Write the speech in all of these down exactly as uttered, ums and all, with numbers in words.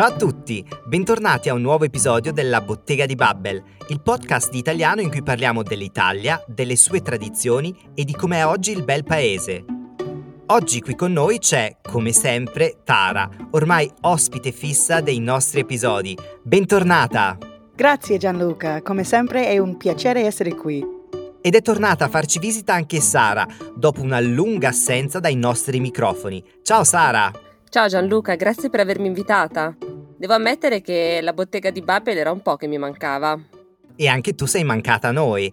Ciao a tutti, bentornati a un nuovo episodio della Bottega di Babbel, il podcast italiano in cui parliamo dell'Italia, delle sue tradizioni e di com'è oggi il bel paese. Oggi qui con noi c'è, come sempre, Tara, ormai ospite fissa dei nostri episodi. Bentornata! Grazie Gianluca, come sempre è un piacere essere qui. Ed è tornata a farci visita anche Sara, dopo una lunga assenza dai nostri microfoni. Ciao Sara! Ciao Gianluca, grazie per avermi invitata. Devo ammettere che la Bottega di Babbel era un po' che mi mancava. E anche tu sei mancata a noi.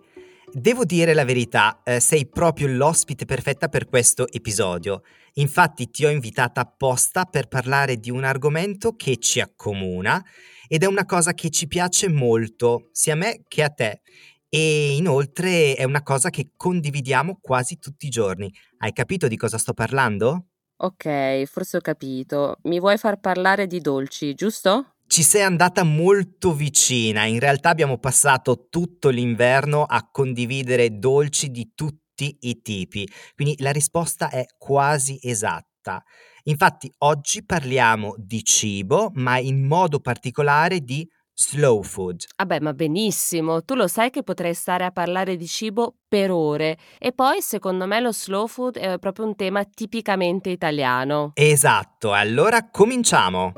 Devo dire la verità, eh, sei proprio l'ospite perfetta per questo episodio. Infatti ti ho invitata apposta per parlare di un argomento che ci accomuna ed è una cosa che ci piace molto, sia a me che a te. E inoltre è una cosa che condividiamo quasi tutti i giorni. Hai capito di cosa sto parlando? Ok, forse ho capito. Mi vuoi far parlare di dolci, giusto? Ci sei andata molto vicina. In realtà abbiamo passato tutto l'inverno a condividere dolci di tutti i tipi. Quindi la risposta è quasi esatta. Infatti oggi parliamo di cibo, ma in modo particolare di slow food. Vabbè, ma benissimo, tu lo sai che potrei stare a parlare di cibo per ore. E poi, secondo me, lo slow food è proprio un tema tipicamente italiano. Esatto, allora cominciamo!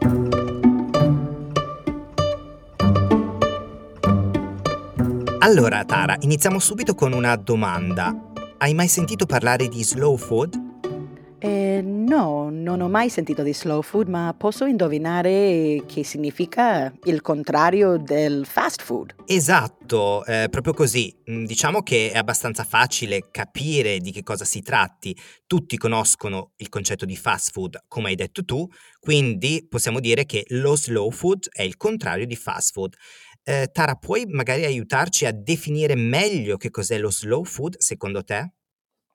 Allora, Tara, iniziamo subito con una domanda. Hai mai sentito parlare di slow food? Eh, no, non ho mai sentito di slow food, ma posso indovinare che significa il contrario del fast food. Esatto, eh, proprio così. Diciamo che è abbastanza facile capire di che cosa si tratti. Tutti conoscono il concetto di fast food, come hai detto tu, quindi possiamo dire che lo slow food è il contrario di fast food. Eh, Tara, puoi magari aiutarci a definire meglio che cos'è lo slow food, secondo te?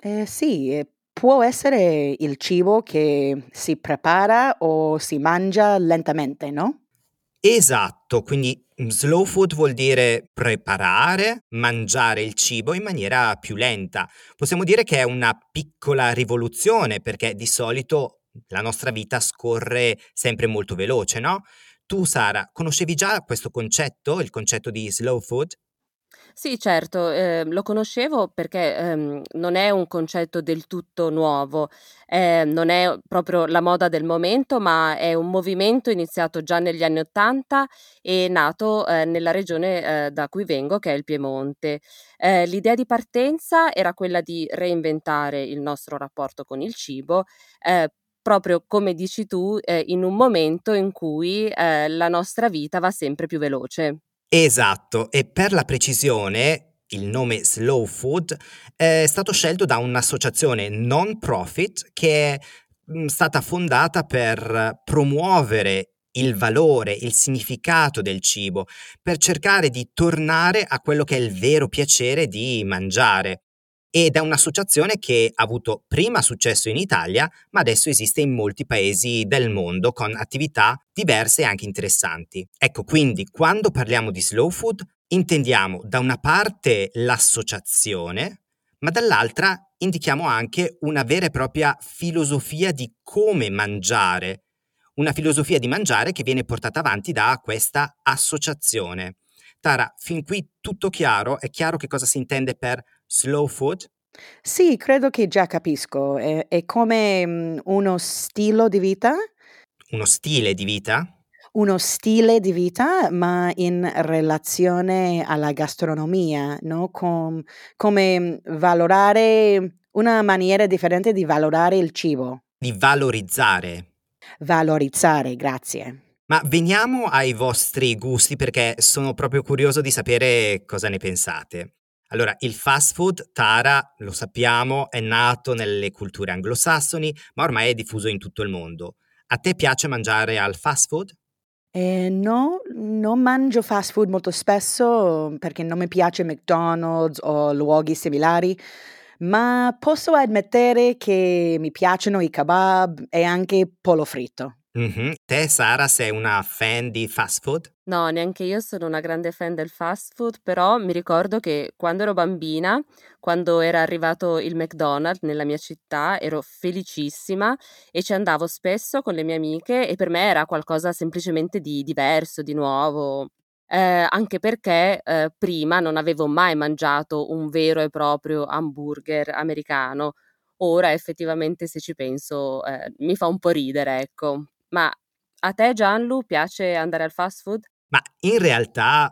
Eh, sì, eh. Può essere il cibo che si prepara o si mangia lentamente, no? Esatto, quindi slow food vuol dire preparare, mangiare il cibo in maniera più lenta. Possiamo dire che è una piccola rivoluzione perché di solito la nostra vita scorre sempre molto veloce, no? Tu, Sara, conoscevi già questo concetto, il concetto di slow food? Sì, certo, eh, lo conoscevo perché ehm, non è un concetto del tutto nuovo, eh, non è proprio la moda del momento, ma è un movimento iniziato già negli anni Ottanta e nato eh, nella regione eh, da cui vengo, che è il Piemonte. Eh, l'idea di partenza era quella di reinventare il nostro rapporto con il cibo, eh, proprio come dici tu, eh, in un momento in cui eh, la nostra vita va sempre più veloce. Esatto, e per la precisione il nome Slow Food è stato scelto da un'associazione non profit che è stata fondata per promuovere il valore, il significato del cibo, per cercare di tornare a quello che è il vero piacere di mangiare. Ed è un'associazione che ha avuto prima successo in Italia, ma adesso esiste in molti paesi del mondo con attività diverse e anche interessanti. Ecco, quindi quando parliamo di slow food intendiamo da una parte l'associazione, ma dall'altra indichiamo anche una vera e propria filosofia di come mangiare, una filosofia di mangiare che viene portata avanti da questa associazione. Tara, fin qui tutto chiaro? È chiaro che cosa si intende per slow food? Sì, credo che già capisco. È, è come uno stile di vita. Uno stile di vita? Uno stile di vita, ma in relazione alla gastronomia, no? Com, come valorare una maniera differente di valorare il cibo. Di valorizzare. Valorizzare, grazie. Ma veniamo ai vostri gusti perché sono proprio curioso di sapere cosa ne pensate. Allora, il fast food, Tara, lo sappiamo, è nato nelle culture anglosassoni, ma ormai è diffuso in tutto il mondo. A te piace mangiare al fast food? Eh, no, non mangio fast food molto spesso perché non mi piace McDonald's o luoghi similari, ma posso ammettere che mi piacciono i kebab e anche pollo fritto. Mhm. Te, Sara, sei una fan di fast food? No, neanche io sono una grande fan del fast food, però mi ricordo che quando ero bambina, quando era arrivato il McDonald's nella mia città, ero felicissima e ci andavo spesso con le mie amiche e per me era qualcosa semplicemente di diverso, di nuovo. Eh, anche perché eh, prima non avevo mai mangiato un vero e proprio hamburger americano. Ora effettivamente se ci penso eh, mi fa un po' ridere, ecco. Ma a te Gianlu piace andare al fast food? Ma in realtà,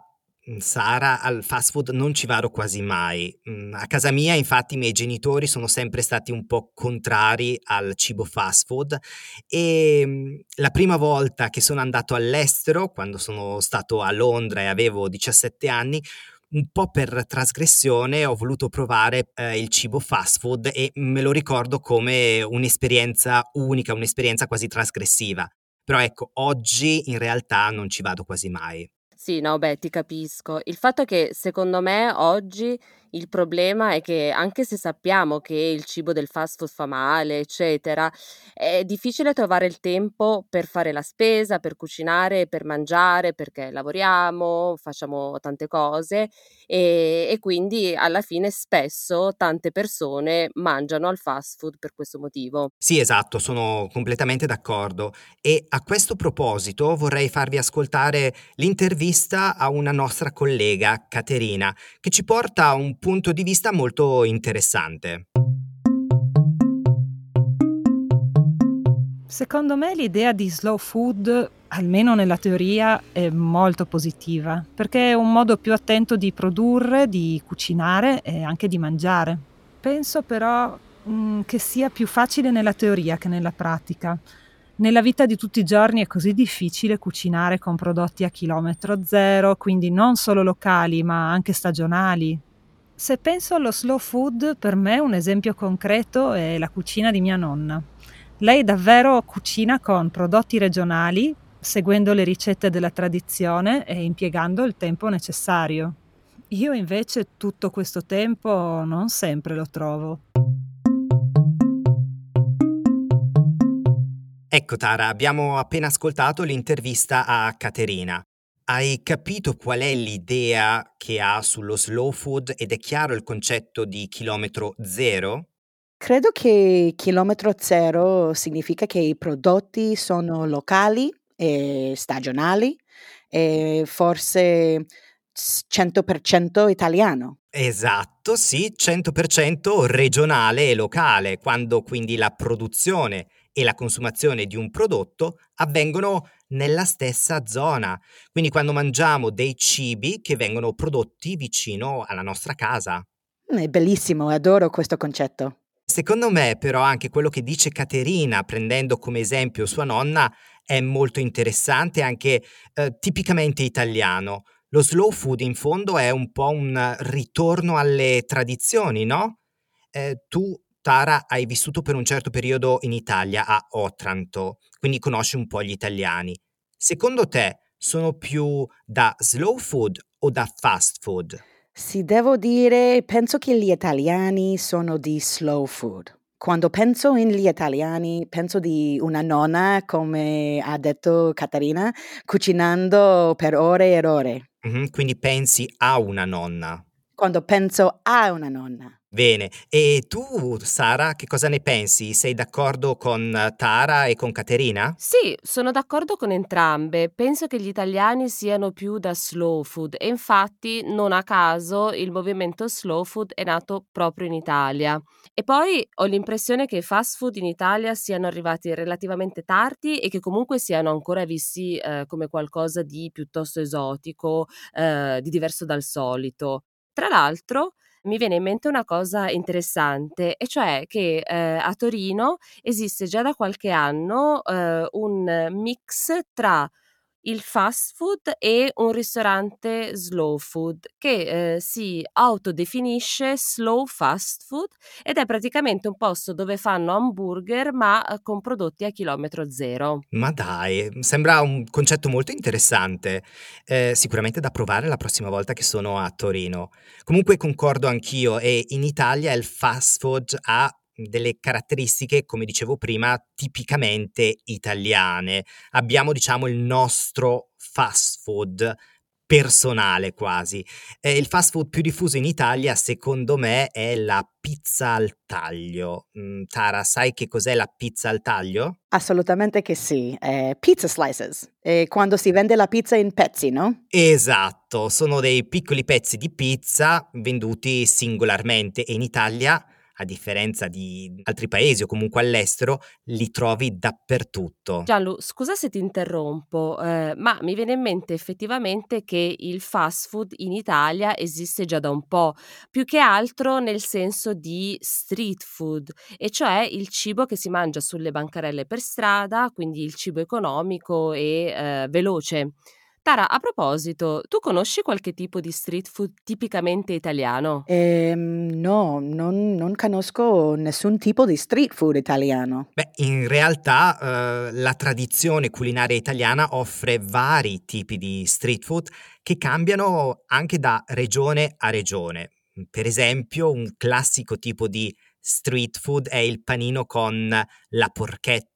mh, Sara, al fast food non ci vado quasi mai. Mm, A casa mia, infatti, i miei genitori sono sempre stati un po' contrari al cibo fast food e mm, la prima volta che sono andato all'estero, quando sono stato a Londra e avevo diciassette anni, un po' per trasgressione ho voluto provare eh, il cibo fast food e me lo ricordo come un'esperienza unica, un'esperienza quasi trasgressiva. Però ecco, oggi in realtà non ci vado quasi mai. Sì, no, beh, ti capisco. Il fatto è che secondo me oggi il problema è che anche se sappiamo che il cibo del fast food fa male, eccetera, è difficile trovare il tempo per fare la spesa, per cucinare, per mangiare, perché lavoriamo, facciamo tante cose e, e quindi alla fine spesso tante persone mangiano al fast food per questo motivo. Sì, esatto, sono completamente d'accordo. E a questo proposito vorrei farvi ascoltare l'intervista a una nostra collega, Caterina, che ci porta a un punto di vista molto interessante. Secondo me l'idea di slow food, almeno nella teoria, è molto positiva, perché è un modo più attento di produrre, di cucinare e anche di mangiare. Penso però mm, che sia più facile nella teoria che nella pratica. Nella vita di tutti i giorni è così difficile cucinare con prodotti a chilometro zero, quindi non solo locali ma anche stagionali. Se penso allo slow food, per me un esempio concreto è la cucina di mia nonna. Lei davvero cucina con prodotti regionali, seguendo le ricette della tradizione e impiegando il tempo necessario. Io invece tutto questo tempo non sempre lo trovo. Ecco Tara, abbiamo appena ascoltato l'intervista a Caterina. Hai capito qual è l'idea che ha sullo slow food ed è chiaro il concetto di chilometro zero? Credo che chilometro zero significa che i prodotti sono locali e stagionali e forse s- cento per cento italiano. Esatto, sì, cento per cento regionale e locale, quando quindi la produzione e la consumazione di un prodotto avvengono nella stessa zona, quindi quando mangiamo dei cibi che vengono prodotti vicino alla nostra casa. Mm, È bellissimo, adoro questo concetto. Secondo me, però, anche quello che dice Caterina, prendendo come esempio sua nonna, è molto interessante, anche eh, tipicamente italiano. Lo slow food, in fondo, è un po' un ritorno alle tradizioni, no? Eh, tu, Tara, hai vissuto per un certo periodo in Italia, a Otranto, quindi conosci un po' gli italiani. Secondo te, sono più da slow food o da fast food? Sì, devo dire, penso che gli italiani sono di slow food. Quando penso agli italiani, penso di una nonna, come ha detto Caterina, cucinando per ore e ore. Mhm, quindi pensi a una nonna. Quando penso a una nonna. Bene, e tu, Sara, che cosa ne pensi? Sei d'accordo con eh, Tara e con Caterina? Sì, sono d'accordo con entrambe. Penso che gli italiani siano più da slow food e infatti non a caso il movimento slow food è nato proprio in Italia. E poi ho l'impressione che i fast food in Italia siano arrivati relativamente tardi e che comunque siano ancora visti eh, come qualcosa di piuttosto esotico, eh, di diverso dal solito. Tra l'altro mi viene in mente una cosa interessante, e cioè che eh, a Torino esiste già da qualche anno eh, un mix tra il fast food e un ristorante slow food che eh, si autodefinisce slow fast food ed è praticamente un posto dove fanno hamburger ma eh, con prodotti a chilometro zero. Ma dai, sembra un concetto molto interessante, eh, sicuramente da provare la prossima volta che sono a Torino. Comunque concordo anch'io e in Italia il fast food ha delle caratteristiche, come dicevo prima, tipicamente italiane. Abbiamo, diciamo, il nostro fast food personale quasi. Eh, il fast food più diffuso in Italia, secondo me, è la pizza al taglio. Mm, Tara, sai che cos'è la pizza al taglio? Assolutamente che sì, eh, pizza slices, eh, quando si vende la pizza in pezzi, no? Esatto, sono dei piccoli pezzi di pizza venduti singolarmente e in Italia, a differenza di altri paesi o comunque all'estero, li trovi dappertutto. Gianlu, scusa se ti interrompo, eh, ma mi viene in mente effettivamente che il fast food in Italia esiste già da un po', più che altro nel senso di street food, e cioè il cibo che si mangia sulle bancarelle per strada, quindi il cibo economico e eh, veloce. Tara, a proposito, tu conosci qualche tipo di street food tipicamente italiano? Ehm, no, non, non conosco nessun tipo di street food italiano. Beh, in realtà eh, la tradizione culinaria italiana offre vari tipi di street food che cambiano anche da regione a regione. Per esempio, un classico tipo di street food è il panino con la porchetta,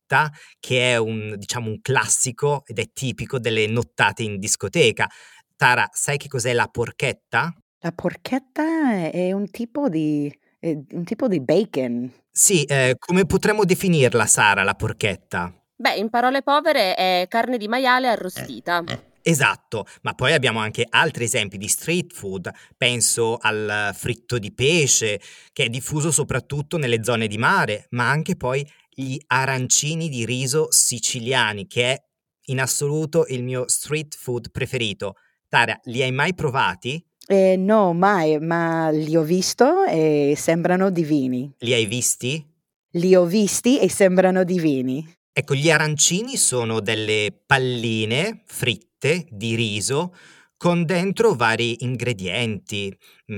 che è un, diciamo, un classico ed è tipico delle nottate in discoteca. Tara, sai che cos'è la porchetta? La porchetta è un tipo di, un tipo di bacon. Sì, eh, come potremmo definirla, Sara, la porchetta? Beh, in parole povere è carne di maiale arrostita. Eh, eh. Esatto, ma poi abbiamo anche altri esempi di street food, penso al fritto di pesce, che è diffuso soprattutto nelle zone di mare, ma anche poi gli arancini di riso siciliani, che è in assoluto il mio street food preferito. Tara, li hai mai provati? Eh, no, mai, ma li ho visto e sembrano divini. Li hai visti? Li ho visti e sembrano divini. Ecco, gli arancini sono delle palline fritte di riso con dentro vari ingredienti,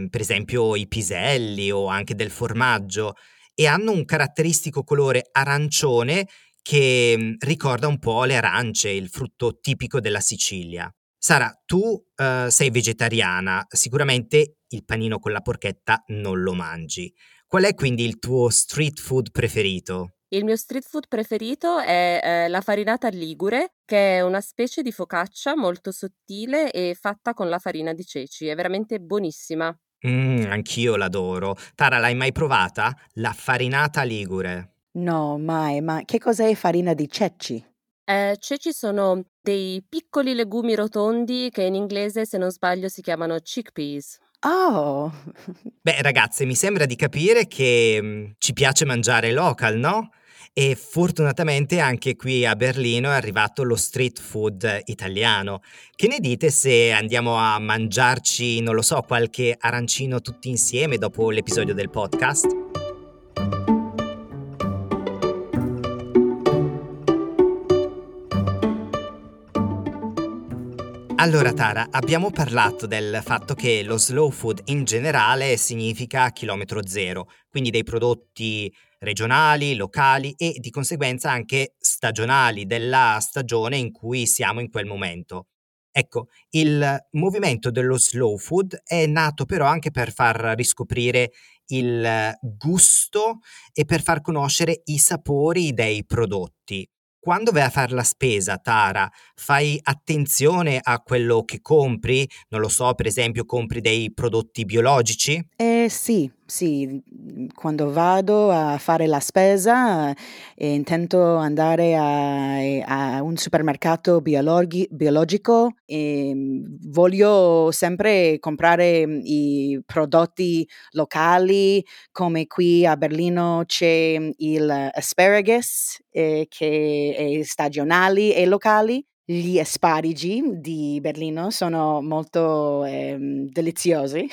per esempio i piselli o anche del formaggio, e hanno un caratteristico colore arancione che ricorda un po' le arance, il frutto tipico della Sicilia. Sara, tu eh, sei vegetariana, sicuramente il panino con la porchetta non lo mangi. Qual è quindi il tuo street food preferito? Il mio street food preferito è eh, la farinata ligure, che è una specie di focaccia molto sottile e fatta con la farina di ceci. È veramente buonissima. Mm, anch'io l'adoro. Tara, l'hai mai provata? La farinata ligure? No, mai. Ma che cos'è farina di ceci? Eh, ceci sono dei piccoli legumi rotondi che in inglese, se non sbaglio, si chiamano chickpeas. Oh! Beh, ragazze, mi sembra di capire che mh, ci piace mangiare local, no? E fortunatamente anche qui a Berlino è arrivato lo street food italiano. Che ne dite se andiamo a mangiarci, non lo so, qualche arancino tutti insieme dopo l'episodio del podcast? Allora Tara, abbiamo parlato del fatto che lo slow food in generale significa chilometro zero, quindi dei prodotti regionali, locali e di conseguenza anche stagionali, della stagione in cui siamo in quel momento. Ecco, il movimento dello slow food è nato però anche per far riscoprire il gusto e per far conoscere i sapori dei prodotti. Quando vai a fare la spesa, Tara, fai attenzione a quello che compri? Non lo so, per esempio, compri dei prodotti biologici? Eh sì, sì. Quando vado a fare la spesa eh, intento andare a, a un supermercato biologi- biologico e voglio sempre comprare i prodotti locali, come qui a Berlino c'è il asparagus, eh, che è stagionali e locali. Gli asparagi di Berlino sono molto ehm, deliziosi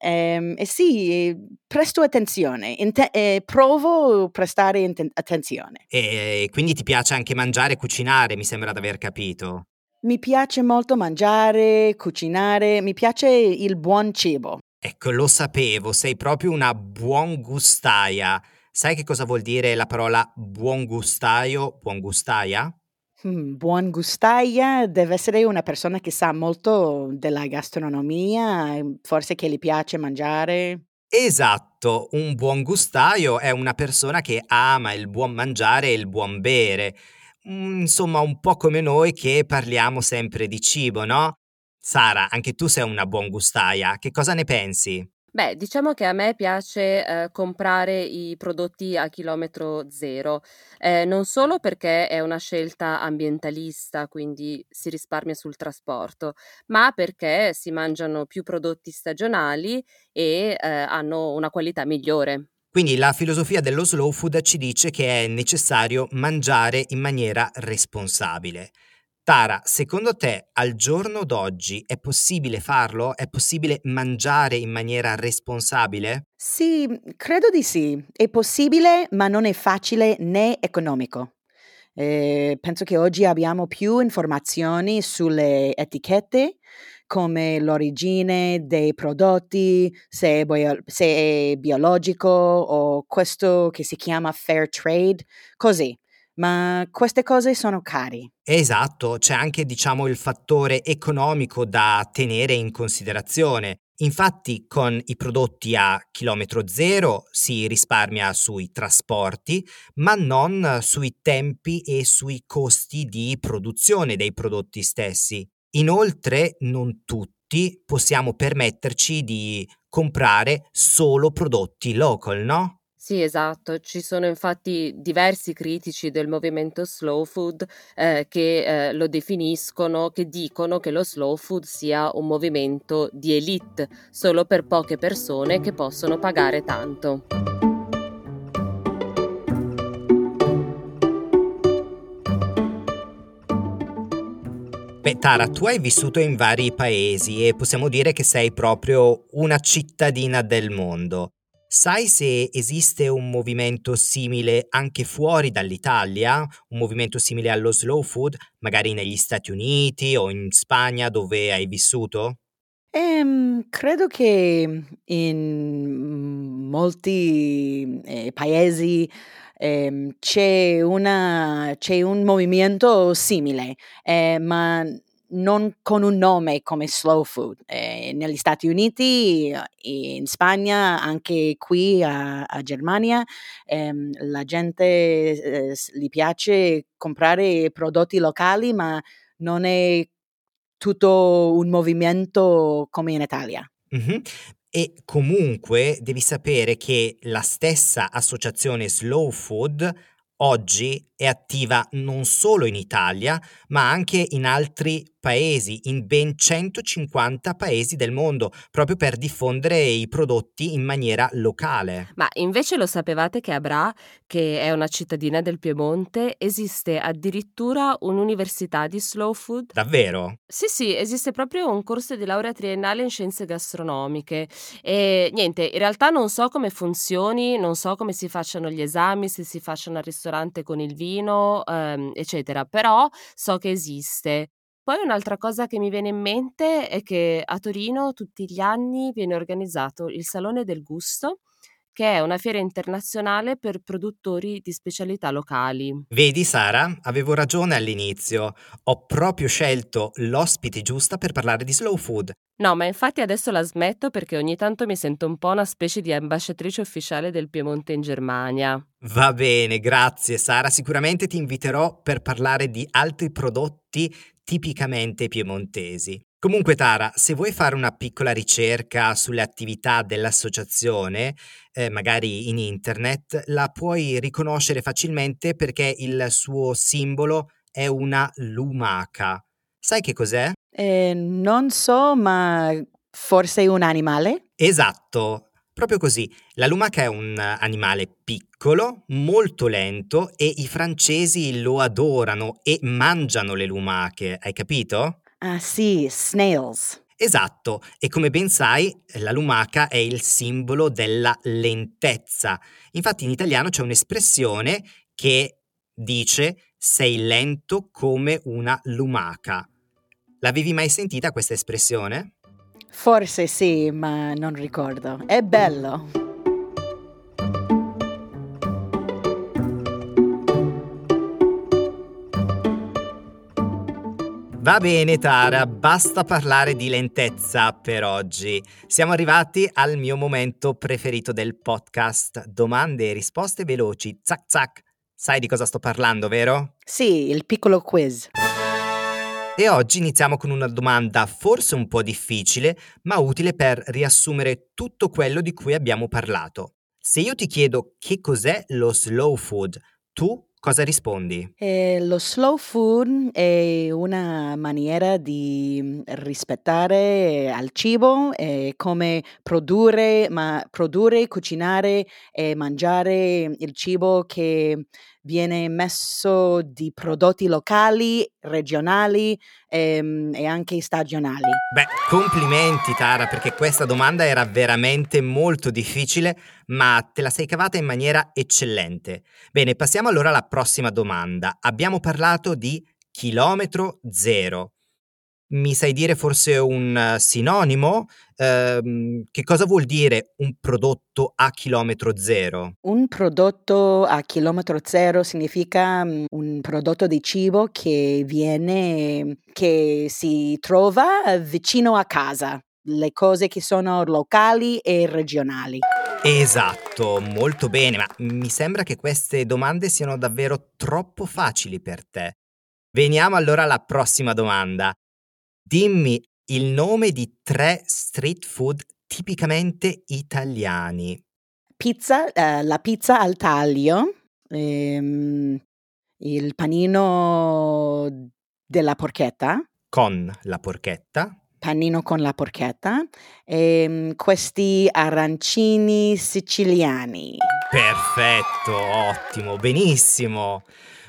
e eh, sì, presto attenzione, Int- eh, provo a prestare in- attenzione. E quindi ti piace anche mangiare e cucinare, mi sembra di aver capito. Mi piace molto mangiare, cucinare, mi piace il buon cibo. Ecco, lo sapevo, sei proprio una buon gustaia. Sai che cosa vuol dire la parola buon gustaio, buon gustaia? Mm, buon gustaia deve essere una persona che sa molto della gastronomia, forse che gli piace mangiare. Esatto, un buon gustaio è una persona che ama il buon mangiare e il buon bere. Mm, Insomma, un po' come noi che parliamo sempre di cibo, no? Sara, anche tu sei una buon gustaia, che cosa ne pensi? Beh, diciamo che a me piace eh, comprare i prodotti a chilometro zero, eh, non solo perché è una scelta ambientalista, quindi si risparmia sul trasporto, ma perché si mangiano più prodotti stagionali e eh, hanno una qualità migliore. Quindi la filosofia dello slow food ci dice che è necessario mangiare in maniera responsabile. Tara, secondo te al giorno d'oggi è possibile farlo? È possibile mangiare in maniera responsabile? Sì, credo di sì. È possibile, ma non è facile né economico. Eh, penso che oggi abbiamo più informazioni sulle etichette, come l'origine dei prodotti, se è, bio- se è biologico o questo che si chiama fair trade, così. Ma queste cose sono cari. Esatto, c'è anche diciamo il fattore economico da tenere in considerazione. Infatti con i prodotti a chilometro zero si risparmia sui trasporti, ma non sui tempi e sui costi di produzione dei prodotti stessi. Inoltre non tutti possiamo permetterci di comprare solo prodotti local, no? Sì, esatto, ci sono infatti diversi critici del movimento slow food eh, che eh, lo definiscono, che dicono che lo slow food sia un movimento di elite, solo per poche persone che possono pagare tanto. Beh, Tara, tu hai vissuto in vari paesi e possiamo dire che sei proprio una cittadina del mondo. Sai se esiste un movimento simile anche fuori dall'Italia, un movimento simile allo slow food, magari negli Stati Uniti o in Spagna dove hai vissuto? Ehm, credo che in molti eh, paesi ehm, c'è una, c'è un movimento simile, eh, ma non con un nome come slow food. Eh, negli Stati Uniti, in Spagna, anche qui a, a Germania, ehm, la gente eh, gli piace comprare prodotti locali, ma non è tutto un movimento come in Italia. Mhm. E comunque devi sapere che la stessa associazione slow food oggi è attiva non solo in Italia, ma anche in altri paesi, in ben centocinquanta paesi del mondo, proprio per diffondere i prodotti in maniera locale. Ma invece lo sapevate che a Bra, che è una cittadina del Piemonte, esiste addirittura un'università di slow food? Davvero? Sì, sì, esiste proprio un corso di laurea triennale in scienze gastronomiche. E niente, in realtà non so come funzioni, non so come si facciano gli esami, se si facciano al ristorante con il vino, ehm, eccetera, però so che esiste. Poi un'altra cosa che mi viene in mente è che a Torino tutti gli anni viene organizzato il Salone del Gusto, che è una fiera internazionale per produttori di specialità locali. Vedi Sara, avevo ragione all'inizio, ho proprio scelto l'ospite giusta per parlare di slow food. No, ma infatti adesso la smetto perché ogni tanto mi sento un po' una specie di ambasciatrice ufficiale del Piemonte in Germania. Va bene, grazie Sara, sicuramente ti inviterò per parlare di altri prodotti tipicamente piemontesi. Comunque Tara, se vuoi fare una piccola ricerca sulle attività dell'associazione, eh, magari in internet, la puoi riconoscere facilmente perché il suo simbolo è una lumaca. Sai che cos'è? Eh, non so, ma forse un animale? Esatto, proprio così. La lumaca è un animale piccolo, molto lento e i francesi lo adorano e mangiano le lumache, hai capito? Ah sì, snails. Esatto, e come ben sai, la lumaca è il simbolo della lentezza. Infatti in italiano c'è un'espressione che dice sei lento come una lumaca. L'avevi mai sentita questa espressione? Forse sì, ma non ricordo. È bello. Va bene Tara, basta parlare di lentezza per oggi. Siamo arrivati al mio momento preferito del podcast, domande e risposte veloci, zac zac. Sai di cosa sto parlando, vero? Sì, il piccolo quiz. E oggi iniziamo con una domanda forse un po' difficile, ma utile per riassumere tutto quello di cui abbiamo parlato. Se io ti chiedo che cos'è lo slow food, tu cosa rispondi? Eh, lo slow food è una maniera di rispettare al cibo, eh, come produrre, ma produrre, cucinare e mangiare il cibo che viene messo di prodotti locali, regionali ehm, e anche stagionali. Beh, complimenti Tara, perché questa domanda era veramente molto difficile, ma te la sei cavata in maniera eccellente. Bene, passiamo allora alla prossima domanda. Abbiamo parlato di chilometro zero. Mi sai dire forse un sinonimo? Eh, che cosa vuol dire un prodotto a chilometro zero? Un prodotto a chilometro zero significa un prodotto di cibo che viene, che si trova vicino a casa, le cose che sono locali e regionali. Esatto, molto bene, ma mi sembra che queste domande siano davvero troppo facili per te. Veniamo allora alla prossima domanda. Dimmi il nome di tre street food tipicamente italiani. Pizza, eh, la pizza al taglio, ehm, il panino della porchetta. Con la porchetta. Panino con la porchetta. Ehm, questi arancini siciliani. Perfetto, ottimo, benissimo.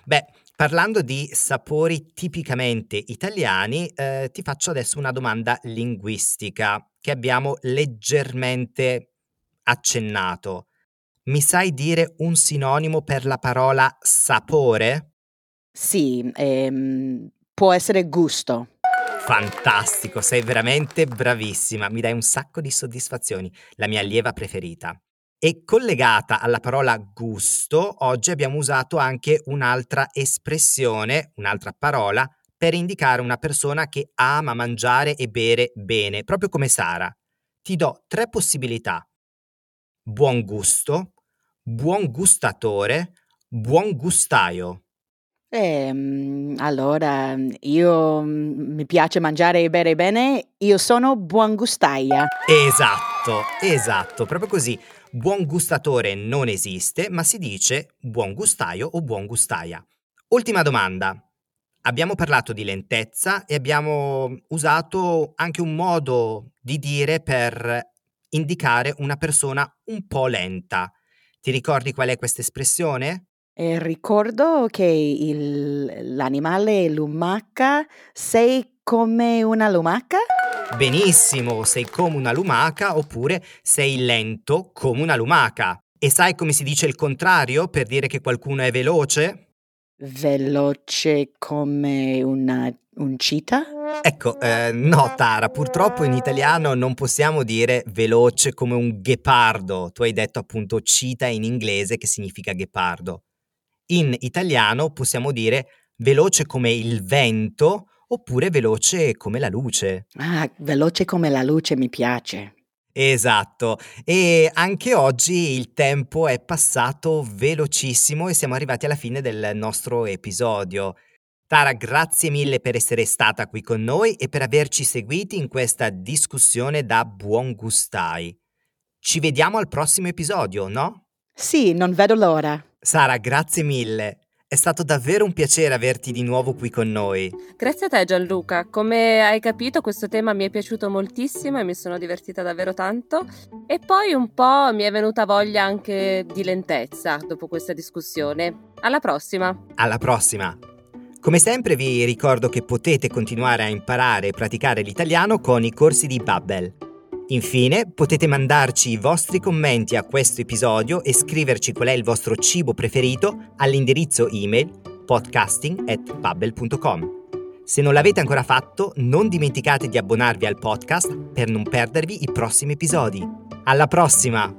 Beh, parlando di sapori tipicamente italiani, eh, ti faccio adesso una domanda linguistica che abbiamo leggermente accennato. Mi sai dire un sinonimo per la parola sapore? Sì, ehm, può essere gusto. Fantastico, sei veramente bravissima, mi dai un sacco di soddisfazioni, la mia allieva preferita. E collegata alla parola gusto, oggi abbiamo usato anche un'altra espressione, un'altra parola, per indicare una persona che ama mangiare e bere bene, proprio come Sara. Ti do tre possibilità. Buon gusto, buon gustatore, buon gustaio. Eh, allora, io mi piace mangiare e bere bene, io sono buon gustaia. Esatto, esatto, proprio così. Buon gustatore non esiste, ma si dice buon gustaio o buon gustaia. Ultima domanda. Abbiamo parlato di lentezza e abbiamo usato anche un modo di dire per indicare una persona un po' lenta. Ti ricordi qual è questa espressione? Eh, ricordo che il, l'animale lumaca sei come una lumaca? Benissimo, sei come una lumaca oppure sei lento come una lumaca. E sai come si dice il contrario per dire che qualcuno è veloce? Veloce come una un cheetah? Ecco, eh, no Tara, purtroppo in italiano non possiamo dire veloce come un ghepardo. Tu hai detto appunto cheetah in inglese che significa ghepardo. In italiano possiamo dire veloce come il vento oppure veloce come la luce. Ah, veloce come la luce mi piace. Esatto, e anche oggi il tempo è passato velocissimo e siamo arrivati alla fine del nostro episodio. Tara, grazie mille per essere stata qui con noi e per averci seguiti in questa discussione da buon gustai. Ci vediamo al prossimo episodio, no? Sì, non vedo l'ora. Sara, grazie mille. È stato davvero un piacere averti di nuovo qui con noi. Grazie a te Gianluca, come hai capito questo tema mi è piaciuto moltissimo e mi sono divertita davvero tanto e poi un po' mi è venuta voglia anche di lentezza dopo questa discussione. Alla prossima! Alla prossima! Come sempre vi ricordo che potete continuare a imparare e praticare l'italiano con i corsi di Babbel. Infine, potete mandarci i vostri commenti a questo episodio e scriverci qual è il vostro cibo preferito all'indirizzo email podcasting at babbel punto com. Se non l'avete ancora fatto, non dimenticate di abbonarvi al podcast per non perdervi i prossimi episodi. Alla prossima!